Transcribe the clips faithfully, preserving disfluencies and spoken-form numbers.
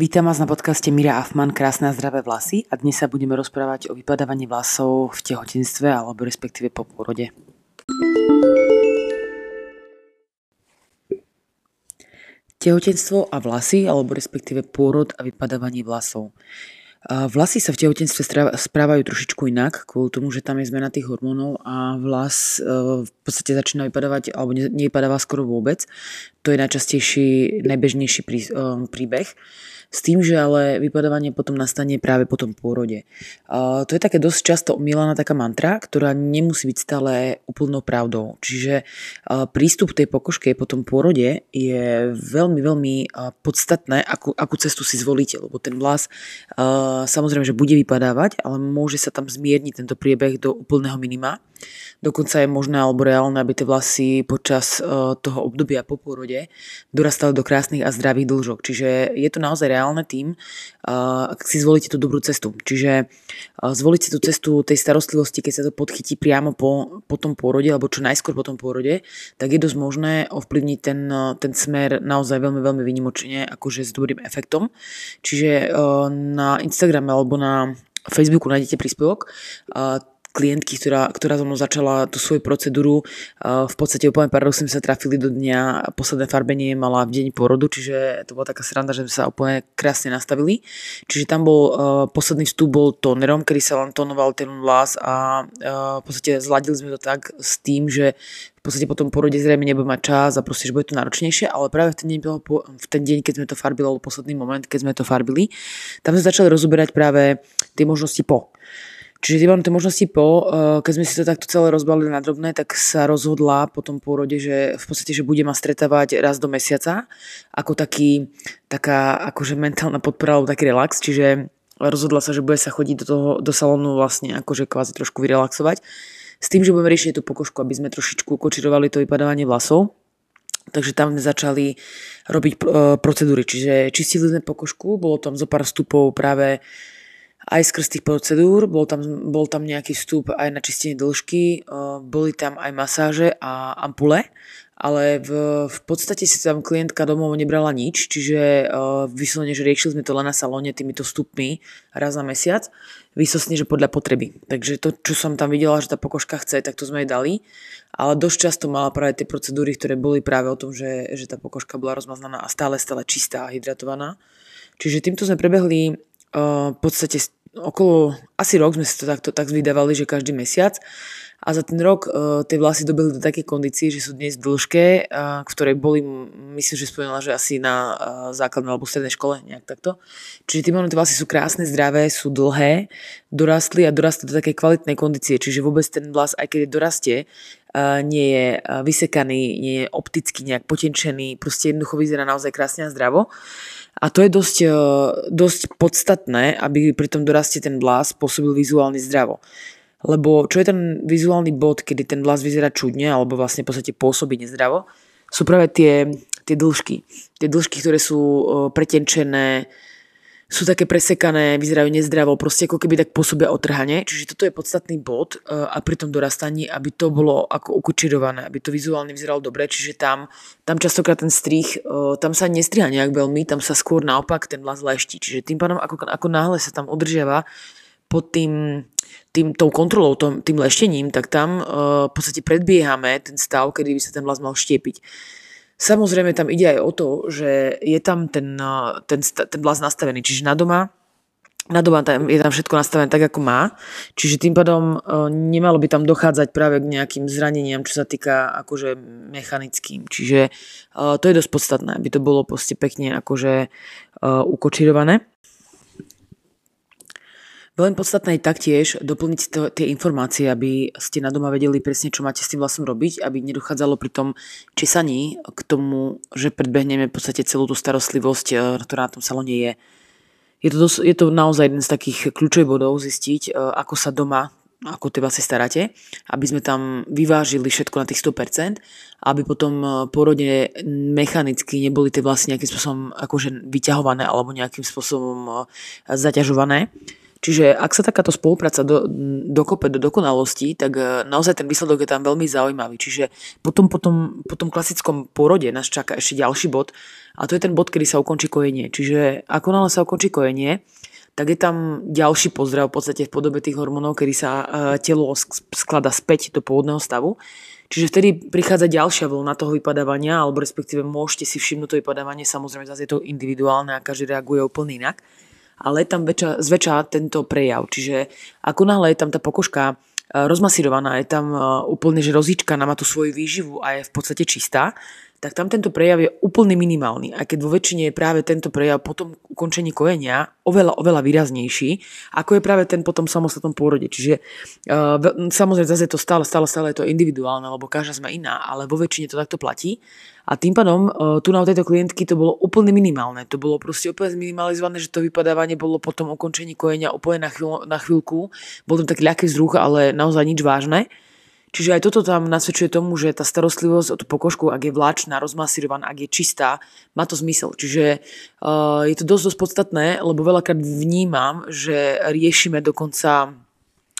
Vítam vás na podcaste Mira Afman, krásne a zdravé vlasy, a dnes sa budeme rozprávať o vypadávaní vlasov v tehotenstve alebo respektíve po pôrode. Tehotenstvo a vlasy alebo respektíve pôrod a vypadávanie vlasov. Vlasy sa v tehotenstve správajú trošičku inak kvôli tomu, že tam je zmena tých hormónov a vlas v podstate začína vypadávať alebo nevypadáva skoro vôbec. To je najčastejší, najbežnejší príbeh. S tým, že ale vypadávanie potom nastane práve po tom pôrode. Uh, to je také dosť často omílaná taká mantra, ktorá nemusí byť stále úplnou pravdou. Čiže uh, prístup tej pokožke po tom pôrode je veľmi, veľmi uh, podstatné, akú, akú cestu si zvolíte, lebo ten vlas uh, samozrejme, že bude vypadávať, ale môže sa tam zmierniť tento priebeh do úplného minima. Dokonca je možné alebo reálne, aby tie vlasy počas uh, toho obdobia po pôrode dorastali do krásnych a zdravých dĺžok. Čiže je to naozaj reálne tým, uh, ak si zvolíte tú dobrú cestu. Čiže uh, zvolíte tú cestu tej starostlivosti, keď sa to podchytí priamo po, po tom pôrode alebo čo najskôr po tom pôrode, tak je dosť možné ovplyvniť ten, ten smer naozaj veľmi, veľmi výnimočne, akože s dobrým efektom. Čiže uh, na Instagrame alebo na Facebooku nájdete príspevok uh, klientky, ktorá, ktorá so mnou začala tú svoju procedúru. V podstate úplne paradoxne sme sa trafili do dňa, posledné farbenie mala v deň pôrodu, čiže to bola taká sranda, že sme sa úplne krásne nastavili. Čiže tam bol, posledný vstup bol tónerom, kedy sa len tónoval ten vlas a v podstate zladili sme to tak s tým, že v podstate po tom porode zrejme nebude mať čas a proste, že bude to náročnejšie, ale práve v ten deň, v ten deň keď sme to farbili, alebo posledný moment, keď sme to farbili, tam sme začali rozoberať práve tie možnosti po. Čiže tie mám tie možnosti po, keď sme si to takto celé rozbalili na drobné, tak sa rozhodla po tom pôrode, že v podstate, že bude ma stretávať raz do mesiaca, ako taký, taká akože mentálna podpora, alebo taký relax, čiže rozhodla sa, že bude sa chodiť do toho, do salónu vlastne, akože kvázi trošku vyrelaxovať, s tým, že budeme riešiť tú pokožku, aby sme trošičku kočirovali to vypadávanie vlasov. Takže tam sme začali robiť procedúry, čiže čistili sme pokožku, bolo tam zo pár vstupov práve aj skrz tých procedúr, bol tam, bol tam nejaký vstup aj na čistenie dĺžky, boli tam aj masáže a ampule, ale v, v podstate si tam klientka domov nebrala nič, čiže vyslovene, že riešili sme to len na salóne týmito vstupmi raz na mesiac, vysosne, že podľa potreby. Takže to, čo som tam videla, že tá pokožka chce, tak to sme jej dali, ale dosť často mala práve tie procedúry, ktoré boli práve o tom, že, že tá pokožka bola rozmaznaná a stále, stále čistá a hydratovaná. Čiže týmto sme prebehli v podstate okolo asi rok sme si to takto tak vydávali, že každý mesiac, a za ten rok uh, tie vlasy dobehli do takej kondície, že sú dnes dĺžke, uh, ktoré boli, myslím, že spomínala, že asi na uh, základnej alebo strednej škole, nejak takto. Čiže tie vlasy sú krásne, zdravé, sú dlhé, dorastli a dorastli do takej kvalitnej kondície, čiže vôbec ten vlas, aj keď dorastie, uh, nie je uh, vysekaný, nie je opticky nejak potenčený, proste jednoducho vyzerá naozaj krásne a zdravo. A to je dosť, uh, dosť podstatné, aby pri tom dorastie ten vlas pôsobil vizuálne zdravo. Lebo čo je ten vizuálny bod, kedy ten vlas vyzerá čudne alebo vlastne v podstate pôsobí nezdravo, sú práve tie, tie dĺžky. Tie dĺžky, ktoré sú pretenčené, sú také presekané, vyzerajú nezdravo, proste ako keby tak pôsobia otrhane. Čiže toto je podstatný bod a pri tom dorastaní, aby to bolo ako ukočírované, aby to vizuálne vyzeralo dobre. Čiže tam, tam častokrát ten strih, tam sa nestriha nejak veľmi, tam sa skôr naopak ten vlas leští. Čiže tým pádom ako, ako náhle sa tam udržiava pod tým, tým tou kontrolou, tom, tým leštením, tak tam uh, v podstate predbiehame ten stav, kedy by sa ten vlas mal štiepiť. Samozrejme tam ide aj o to, že je tam ten, uh, ten, ten vlas nastavený, čiže na doma, na doma tam, je tam všetko nastavené tak, ako má, čiže tým pádom uh, nemalo by tam dochádzať práve k nejakým zraneniam, čo sa týka akože mechanickým, čiže uh, to je dosť podstatné, aby to bolo proste pekne akože uh, ukočírované. Veľmi podstatné je taktiež doplniť to, tie informácie, aby ste na doma vedeli presne, čo máte s tým vlasom robiť, aby nedochádzalo pri tom česaní k tomu, že predbehneme v podstate celú tú starostlivosť, ktorá na tom salóne je. Je to, dos- je to naozaj jeden z takých kľúčových bodov zistiť, ako sa doma, ako teba si staráte, aby sme tam vyvážili všetko na tých sto percent, aby potom porode mechanicky neboli tie vlasy nejakým spôsobom akože vyťahované alebo nejakým spôsobom zaťažované. Čiže ak sa takáto spolupráca do, dokope do dokonalosti, tak naozaj ten výsledok je tam veľmi zaujímavý. Čiže potom, potom, po tom klasickom porode nás čaká ešte ďalší bod a to je ten bod, kedy sa ukončí kojenie. Čiže ako náhle sa ukončí kojenie, tak je tam ďalší pozdrav v podstate v podobe tých hormónov, kedy sa telo skladá späť do pôvodného stavu. Čiže vtedy prichádza ďalšia vlna toho vypadávania, alebo respektíve môžete si všimnúť to vypadávanie, samozrejme zase je to individuálne a každý reaguje úplne inak, ale tam väčša, zväčša tento prejav. Čiže ako náhle je tam tá pokožka rozmasírovaná, je tam úplne, že rozíčkaná, má tú svoju výživu a je v podstate čistá, tak tam tento prejav je úplne minimálny. A keď vo väčšine je práve tento prejav po tom ukončení kojenia oveľa, oveľa výraznejší, ako je práve ten po tom samostatnom pôrode. Čiže uh, samozrejme zase to stále, stále, stále je to individuálne, lebo každá sme iná, ale vo väčšine to takto platí. A tým pádom uh, tu na tejto klientky to bolo úplne minimálne. To bolo proste úplne minimalizované, že to vypadávanie bolo po tom ukončení kojenia úplne na, chvíľ, na chvíľku. Bol tam taký ľahký vzruch, ale naozaj nič vážne. Čiže aj toto tam nasvedčuje tomu, že tá starostlivosť o tú pokožku, ak je vláčna, rozmasírovaná, ak je čistá, má to zmysel. Čiže uh, je to dosť, dosť podstatné, lebo veľakrát vnímam, že riešime dokonca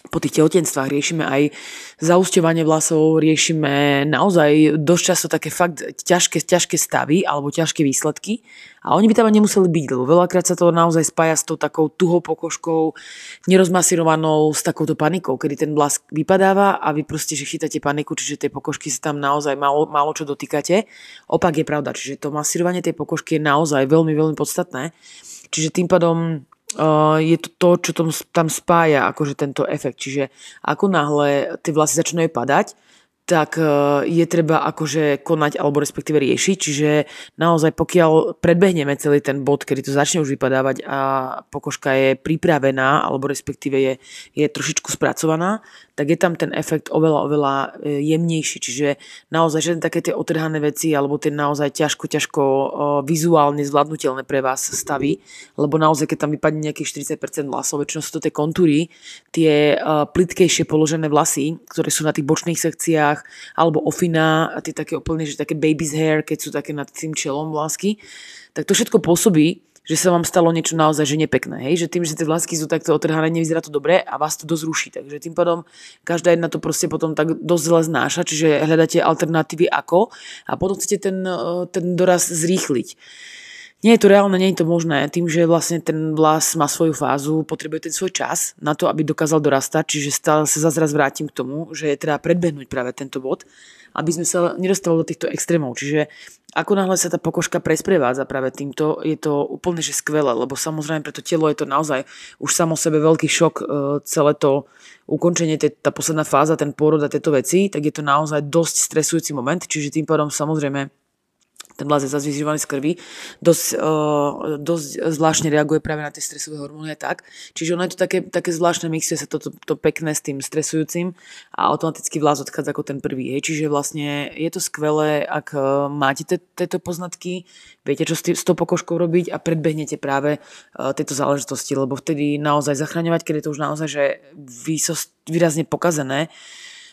po tých tehotenstvách, riešime aj zaúsťovanie vlasov, riešime naozaj dosť často také fakt ťažké, ťažké stavy alebo ťažké výsledky a oni by tam nemuseli byť, lebo veľakrát sa to naozaj spája s tou takou tuhou pokožkou, nerozmasírovanou, s takouto panikou, kedy ten vlas vypadáva a vy proste, že chytáte paniku, čiže tej pokožky sa tam naozaj málo, málo čo dotýkate. Opak je pravda, čiže to masírovanie tej pokožky je naozaj veľmi, veľmi podstatné. Čiže tým pádom Uh, je to to, čo tom, tam spája akože tento efekt, čiže ako náhle tie vlasy začínajú padať, tak uh, je treba akože konať alebo respektíve riešiť, čiže naozaj pokiaľ predbehneme celý ten bod, kedy to začne už vypadávať a pokožka je pripravená alebo respektíve je, je trošičku spracovaná, tak je tam ten efekt oveľa, oveľa jemnejší, čiže naozaj žiadne také tie otrhané veci alebo tie naozaj ťažko, ťažko vizuálne zvládnutelné pre vás stavy, lebo naozaj keď tam vypadne nejakých štyridsať percent vlasov, väčšinou sú to tie kontúry, tie plytkejšie položené vlasy, ktoré sú na tých bočných sekciách alebo ofina a tie také úplne, že také baby's hair, keď sú také nad tým čelom vlásky, tak to všetko pôsobí, že sa vám stalo niečo naozaj že nepekné, hej? Že tým, že tie vlásky sú takto otrhané, nevyzerá to dobre a vás to dosť ruší, takže tým pádom každá jedna to proste potom tak dosť zle znáša, čiže hľadáte alternatívy ako a potom chcete ten, ten doraz zrýchliť. Nie je to reálne, nie je to možné, tým, že vlastne ten vlas má svoju fázu, potrebuje ten svoj čas na to, aby dokázal dorastať, čiže stále sa zase raz vrátim k tomu, že je treba predbehnúť práve tento bod, aby sme sa nedostali do týchto extrémov, čiže ako náhle sa tá pokožka presprevádza práve týmto, je to úplne že skvelé, lebo samozrejme pre to telo je to naozaj už samo sebe veľký šok, celé to ukončenie, tá posledná fáza, ten pôrod a tieto veci, tak je to naozaj dosť stresujúci moment, čiže tým pádom samozrejme ten vlas je zase vyžívaný z krvi, dosť, uh, dosť zvláštne reaguje práve na tie stresové hormóny a tak. Čiže ono je to také, také zvláštne, mixuje sa to, to, to pekné s tým stresujúcim a automaticky vlas odchádza ako ten prvý. Hej. Čiže vlastne je to skvelé, ak uh, máte te, tieto poznatky, viete, čo s, tý, s tou pokožkou robiť a predbehnete práve uh, tieto záležitosti, lebo vtedy naozaj zachraňovať, keď je to už naozaj že výsost, výrazne pokazené,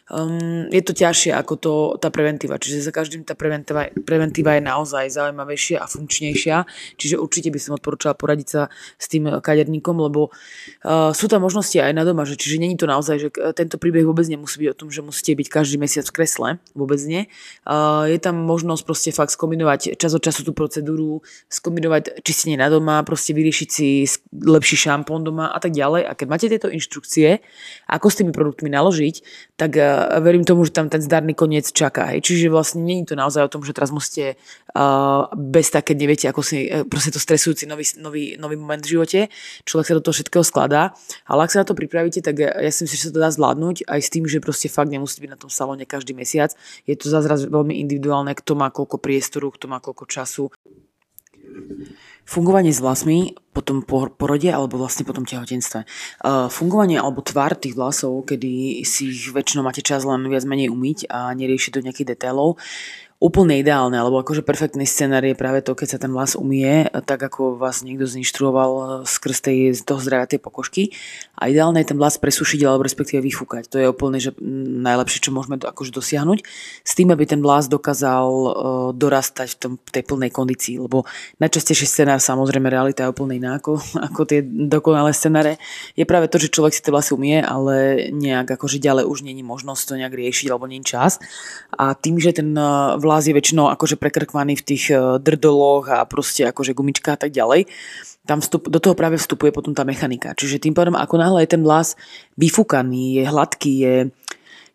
Um, je to ťažšie ako to, tá preventíva, čiže za každým tá preventíva, preventíva je naozaj zaujímavejšia a funkčnejšia, čiže určite by som odporúčala poradiť sa s tým kaderníkom, lebo uh, sú tam možnosti aj na doma, že, čiže není to naozaj, že tento príbeh vôbec nemusí byť o tom, že musíte byť každý mesiac v kresle, vôbec nie, uh, je tam možnosť proste fakt skombinovať čas od času tú procedúru, skombinovať čistenie na doma, proste vyriešiť si lepší šampón doma a tak ďalej. A keď máte tieto inštrukcie, ako s tými produktmi naložiť, tak uh, a verím tomu, že tam ten zdarný koniec čaká. Hej. Čiže vlastne nie je to naozaj o tom, že teraz musíte uh, bez tak, keď neviete, ako si uh, proste to stresujúci nový, nový, nový moment v živote. Človek sa do toho všetkého skladá. Ale ak sa na to pripravíte, tak ja, ja si myslím, že sa to dá zvládnuť aj s tým, že proste fakt nemusíte byť na tom salóne každý mesiac. Je to zase veľmi individuálne, kto má koľko priestoru, kto má koľko času. Fungovanie s vlasmi po tom porode alebo vlastne po tom tehotenstve. Uh, fungovanie alebo tvár tých vlasov, kedy si ich väčšinou máte čas len viac menej umyť a neriešiť do nejakých detailov. úplne ideálne, alebo akože perfektný scenár je práve to, keď sa ten vlas umie, tak ako vás niekto zinštruoval skrz tej, toho zdravia tej pokožky. A ideálne je ten vlas presušiť, alebo respektíve vyfúkať. To je úplne že najlepšie, čo môžeme akože dosiahnuť. S tým, aby ten vlas dokázal dorastať v tom, tej plnej kondícii, lebo najčastejší scenár, samozrejme realita je úplne iná ako, ako tie dokonalé scenáre. Je práve to, že človek si tie vlasy umie, ale nejak akože ďalej už nie je možnosť to nejak riešiť, alebo nie je čas. A tým, že ten vlás je väčšinou akože prekrkvaný v tých drdoloch a proste akože gumička a tak ďalej. Tam vstup, do toho práve vstupuje potom tá mechanika. Čiže tým pádom, ako náhle je ten vlás vyfúkaný, je hladký, je,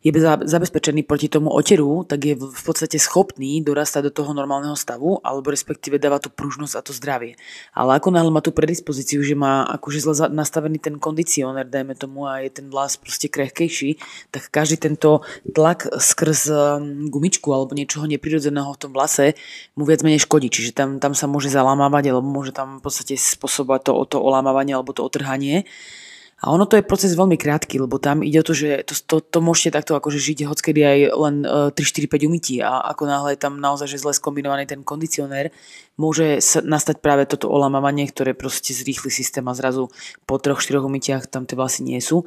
je zabezpečený proti tomu oteru, tak je v podstate schopný dorastať do toho normálneho stavu, alebo respektíve dáva tú pružnosť a to zdravie. Ale ako náhle má tú predispozíciu, že má akože zle nastavený ten kondicionér, dajme tomu, a je ten vlás proste krehkejší, tak každý tento tlak skrz gumičku alebo niečoho neprirodzeného v tom vlase mu viac menej škodí. Čiže tam, tam sa môže zalámavať, alebo môže tam v podstate spôsobať to, to olámavanie alebo to otrhanie. A ono to je proces veľmi krátky, lebo tam ide o to, že to, to, to môžete takto akože žiť hockedy aj len tri štyri päť umytí a ako náhle tam naozaj že zle skombinovaný ten kondicionér, môže nastať práve toto olamávanie, ktoré proste zrýchli systém a zrazu po troch štyroch umytiach tam tie vlasy nie sú.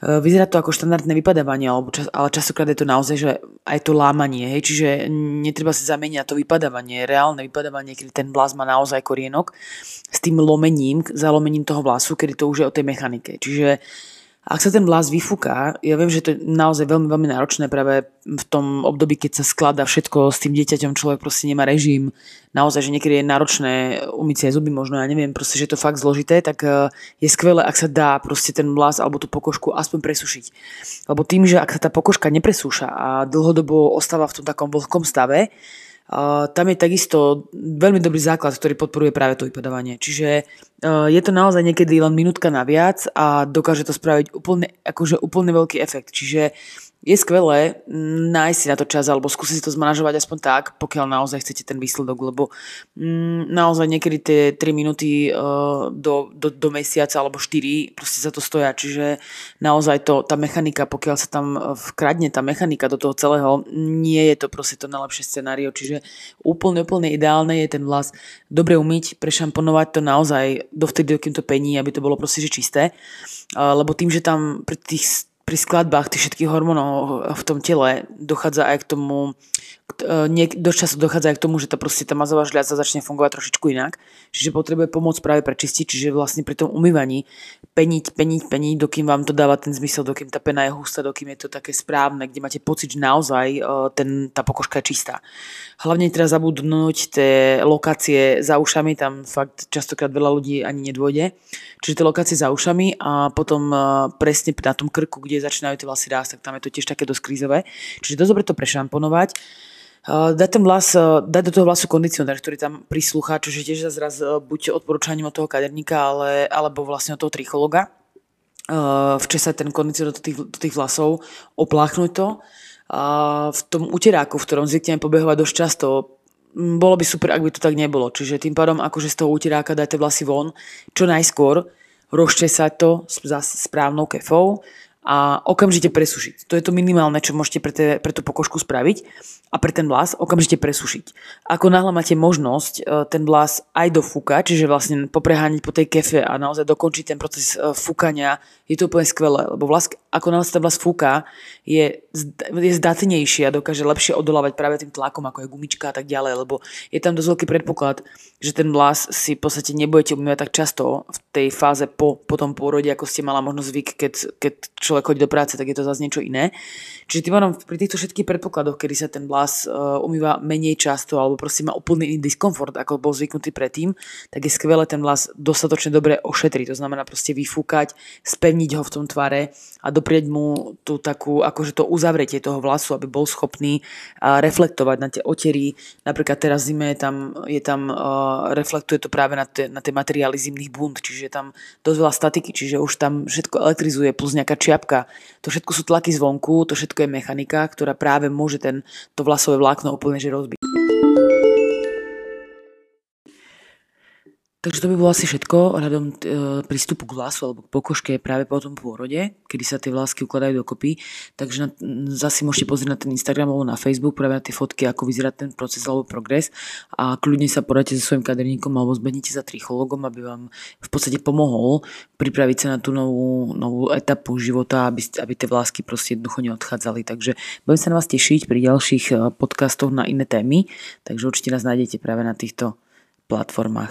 Vyzerá to ako štandardné vypadávanie, ale častokrát je to naozaj že aj to lámanie, hej? Čiže netreba si zameniať to vypadávanie, reálne vypadávanie, kedy ten vlas má naozaj korienok s tým lomením, zalomením toho vlasu, kedy to už je o tej mechanike. Čiže ak sa ten vlas vyfúka, ja viem, že to je naozaj veľmi, veľmi náročné práve v tom období, keď sa skladá všetko s tým dieťaťom, človek proste nemá režim, naozaj, že niekedy je náročné umyť si aj zuby možno, ja neviem, proste, že je to fakt zložité, tak je skvelé, ak sa dá proste ten vlas alebo tú pokožku aspoň presušiť. Lebo tým, že ak sa tá pokožka nepresúša a dlhodobo ostáva v tom takom vlhkom stave, tam je takisto veľmi dobrý základ, ktorý podporuje práve to vypadávanie. Čiže je to naozaj niekedy len minútka naviac a dokáže to spraviť úplne, akože úplne veľký efekt. Čiže je skvelé nájsť si na to čas alebo skúsiť si to zmanažovať aspoň tak, pokiaľ naozaj chcete ten výsledok, lebo mm, naozaj niekedy tie tri minúty uh, do, do, do mesiaca alebo štyri proste za to stoja, čiže naozaj to, tá mechanika, pokiaľ sa tam vkradne tá mechanika do toho celého, nie je to proste to najlepšie scenário, čiže úplne, úplne ideálne je ten vlas dobre umyť, prešamponovať to naozaj dovtedy, dokým to pení, aby to bolo proste že čisté, uh, lebo tým, že tam pri tých pri skladbách tých všetkých hormónov v tom tele dochádza aj k tomu, dosť času dochádza aj k tomu, že tá proste tá mazová žľaza začne fungovať trošičku inak, čiže potrebuje pomôcť práve prečistiť, čiže vlastne pri tom umývaní peniť, peniť, peniť, dokým vám to dáva ten zmysel, dokým tá pena je hustá, dokým je to také správne, kde máte pocit, že naozaj ten, tá pokožka je čistá. Hlavne treba zabudnúť tie lokácie za ušami, tam fakt častokrát veľa ľudí ani nedôjde, čiže tie lokácie za ušami a potom presne na tom krku, kde začínajú tie vlasy rásť, tak tam je to tiež také dosť krízové. Čiže dosť dobre to prešamponovať. Dať, ten vlas, dať do toho vlasu kondicionér, ktorý tam prislúcha, čiže tiež zraz buď odporúčaním od toho kaderníka, ale, alebo vlastne od toho trichologa. Včesať ten kondicionér do tých, do tých vlasov, opláchnuť to. V tom uteráku, v ktorom zvykneme pobehovať dosť často, bolo by super, ak by to tak nebolo. Čiže tým pádom akože z toho uteráka dajte vlasy von, čo najskôr, rozčesať to správnou kefou, a okamžite presušiť. To je to minimálne, čo môžete pre, te, pre tú pokožku spraviť a pre ten vlas okamžite presušiť. Ako náhle máte možnosť ten vlas aj dofúkať, čiže vlastne poprehániť po tej kefe a naozaj dokončiť ten proces fúkania, je to úplne skvelé, lebo vlas, ako náhle sa ten vlas fúka, je, je zdatnejší a dokáže lepšie odolávať práve tým tlakom, ako je gumička a tak ďalej, lebo je tam dosť veľký predpoklad, že ten vlas si v podstate nebudete umývať tak často v tej fáze po, po tom pôrode, ako ste mala možnosť zvyk, keď, keď človek chodí do práce, tak je to zase niečo iné. Čiže tým pádom pri týchto všetkých predpokladoch, kedy sa ten vlas uh, umýva menej často alebo proste má úplný iný diskomfort, ako bol zvyknutý predtým, tak je skvelé ten vlas dostatočne dobre ošetriť. To znamená proste vyfúkať, spevniť ho v tom tvare a doprieť mu tú takú, akože to uzavretie toho vlasu, aby bol schopný uh, reflektovať na tie otery. Napríklad teraz zime je tam, je tam uh, reflektuje to práve na tie, na tie materiály zimných bund, čiže je tam dosť veľa statiky, čiže už tam všetko elektrizuje plus nejaká čiapka. To všetko sú tlaky zvonku, to všetko je mechanika, ktorá práve môže ten, to vlasové vlákno úplne že rozbiť. Takže to by bolo asi všetko ohľadom e, prístupu k vlasu alebo k pokožke práve po tom pôrode, kedy sa tie vlásky ukladajú dokopy. Takže na, zase môžete pozrieť na ten Instagram alebo na Facebook práve na tie fotky, ako vyzerá ten proces alebo progres a kľudne sa poradite so svojím kaderníkom alebo zbehnite za trichologom, aby vám v podstate pomohol pripraviť sa na tú novú, novú etapu života, aby, aby tie vlásky proste jednoducho neodchádzali. Takže budem sa na vás tešiť pri ďalších podcastoch na iné témy, takže určite nás nájdete práve na týchto platformách.